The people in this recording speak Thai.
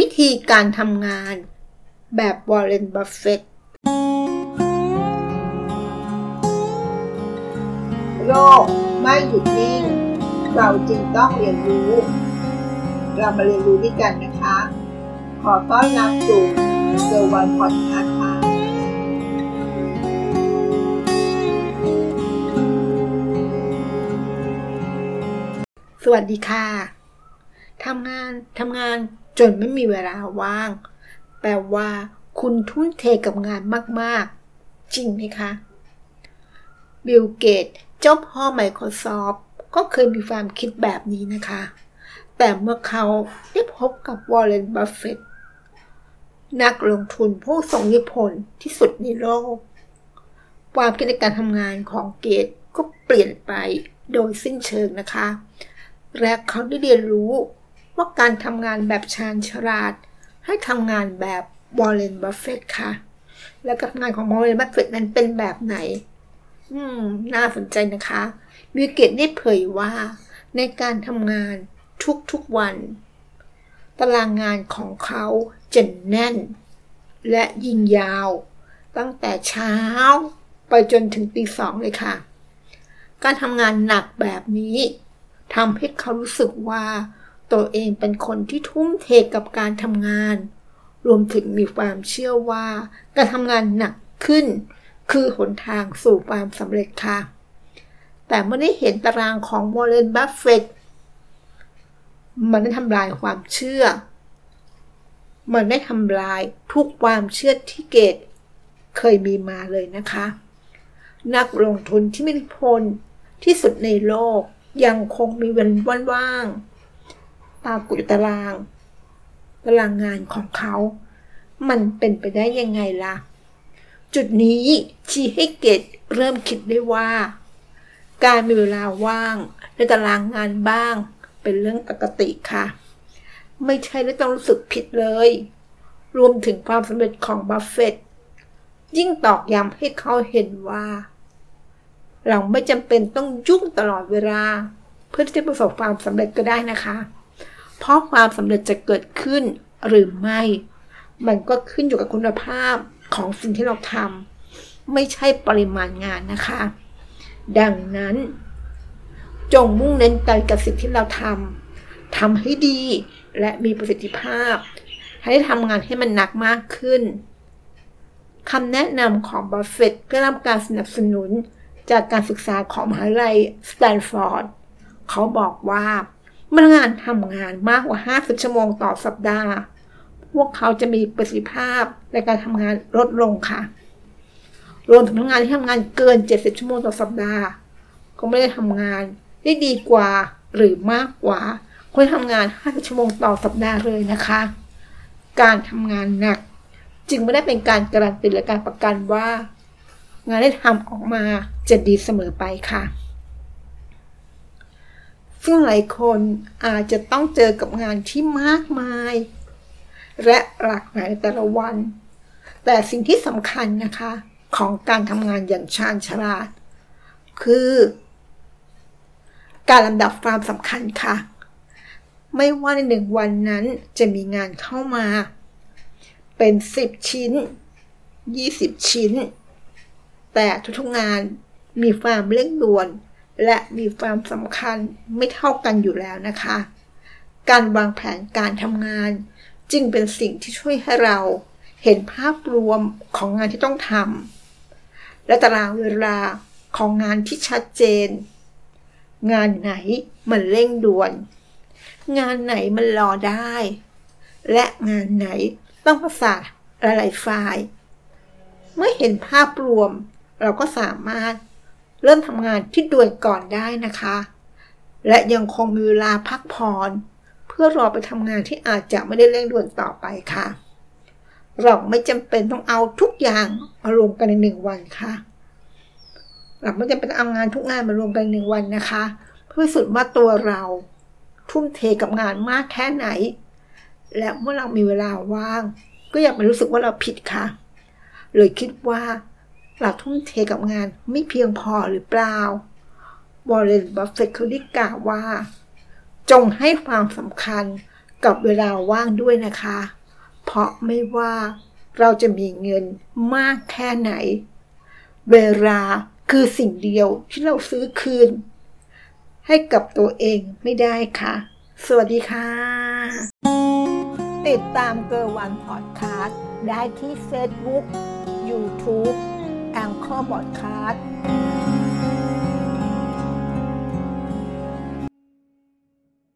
วิธีการทำงานแบบ Warren Buffett โลกไม่หยุดนิ่งเราจรึงต้องเรียนรู้เรามาเรียนรู้ด้วยกันนะคะขอต้อนรับสู่เซอร์วันพอดคาสต์ค่ะสวัสดีค่ะทำงานจนไม่มีเวลาว่างแปลว่าคุณทุ่มเทกับงานมากๆจริงไหมคะบิลเกตส์เจ้าพ่อ Microsoft ก็เคยมีความคิดแบบนี้นะคะแต่เมื่อเขาได้พบกับ Warren Buffett นักลงทุนผู้ทรงอิทธิพลที่สุดในโลกความคิดในการทำงานของเกตส์ก็เปลี่ยนไปโดยสิ้นเชิงนะคะและเขาได้เรียนรู้ว่าการทำงานแบบชาญฉลาดให้ทำงานแบบ Warren Buffett ค่ะและการทำงานของ Warren Buffett นั้นเป็นแบบไหนน่าสนใจนะคะบิลเกตส์ได้เผยว่าในการทำงานทุกๆวันตารางงานของเขาจะแน่นและยิงยาวตั้งแต่เช้าไปจนถึง 2:00 น.เลยค่ะการทำงานหนักแบบนี้ทำให้เขารู้สึกว่าตัวเองเป็นคนที่ทุ่มเทกับการทำงานรวมถึงมีความเชื่อว่าการทำงานหนักขึ้นคือหนทางสู่ความสำเร็จค่ะแต่เมื่อได้เห็นตารางของวอร์เรน บัฟเฟตต์มันได้ทำลายความเชื่อมันได้ทำลายทุกความเชื่อที่เกตเคยมีมาเลยนะคะนักลงทุนที่มีอิทธิพลที่สุดในโลกยังคงมีวันว่างๆปากุตตารางงานของเขามันเป็นไปได้ยังไงล่ะจุดนี้ชี้ให้เกตเริ่มคิดได้ว่าการมีเวลาว่างในตารางงานบ้างเป็นเรื่องปกติค่ะไม่ใช่แล้วต้องรู้สึกผิดเลยรวมถึงความสำเร็จของบัฟเฟตต์ยิ่งตอกย้ำให้เขาเห็นว่าเราไม่จำเป็นต้องยุ่งตลอดเวลาเพื่อที่จะประสบความสำเร็จก็ได้นะคะเพราะความสำเร็จจะเกิดขึ้นหรือไม่มันก็ขึ้นอยู่กับคุณภาพของสิ่งที่เราทำไม่ใช่ปริมาณงานนะคะดังนั้นจงมุ่งเน้นใจกับสิ่งที่เราทำให้ดีและมีประสิทธิภาพให้ทำงานให้มันหนักมากขึ้นคำแนะนำของบัฟเฟตต์ก็รับการสนับสนุนจากการศึกษาของมหาวิทยาลัยสแตนฟอร์ดเขาบอกว่าพนักงานทำงานมากกว่า50ชั่วโมงต่อสัปดาห์พวกเขาจะมีประสิทธิภาพในการทำงานลดลงค่ะรวมถึงพนักงานที่ทำงานเกิน70ชั่วโมงต่อสัปดาห์ก็ไม่ได้ทำงานได้ดีกว่าหรือมากกว่าคนที่ทำงาน50ชั่วโมงต่อสัปดาห์เลยนะคะการทำงานหนักจึงไม่ได้เป็นการการันตีและการประกันว่างานที่ทำออกมาจะดีเสมอไปค่ะซึ่งหลายคนอาจจะต้องเจอกับงานที่มากมายและหลากหลายในแต่ละวันแต่สิ่งที่สำคัญนะคะของการทำงานอย่างชาญฉลาดคือการลำดับความสำคัญค่ะไม่ว่าใน1วันนั้นจะมีงานเข้ามาเป็น10ชิ้น20ชิ้นแต่ทุกงานมีความเร่งด่วนและมีความสำคัญไม่เท่ากันอยู่แล้วนะคะการวางแผนการทำงานจึงเป็นสิ่งที่ช่วยให้เราเห็นภาพรวมของงานที่ต้องทำและตารางเวลาของงานที่ชัดเจนงานไหนมันเร่งด่วนงานไหนมันรอได้และงานไหนต้องประสานหลายฝ่ายเมื่อเห็นภาพรวมเราก็สามารถเริ่มทำงานที่ด่วนก่อนได้นะคะและยังคงมีเวลาพักผ่อนเพื่อรอไปทำงานที่อาจจะไม่ได้เร่งด่วนต่อไปค่ะเราไม่จำเป็นต้องเอาทุกอย่างมารวมกันใน1วันค่ะเราไม่จำเป็นต้องเอางานทุกงานมารวมกันใน1วันนะคะเพื่อพิสูจน์ว่าตัวเราทุ่มเทกับงานมากแค่ไหนและเมื่อเรามีเวลาว่างก็อย่าไปรู้สึกว่าเราผิดค่ะเลยคิดว่าเราทุ่มเทกับงานไม่เพียงพอหรือเปล่า Warren Buffett เขาได้กล่าวว่าจงให้ความสำคัญ กับเวลาว่างด้วยนะคะเพราะไม่ว่าเราจะมีเงินมากแค่ไหนเวลาคือสิ่งเดียวที่เราซื้อคืนให้กับตัวเองไม่ได้ค่ะสวัสดีค่ะติดตามเกิร์ลวันพอดคาสต์ได้ที่ Facebook YouTube แองเกอร์พอดคาสต์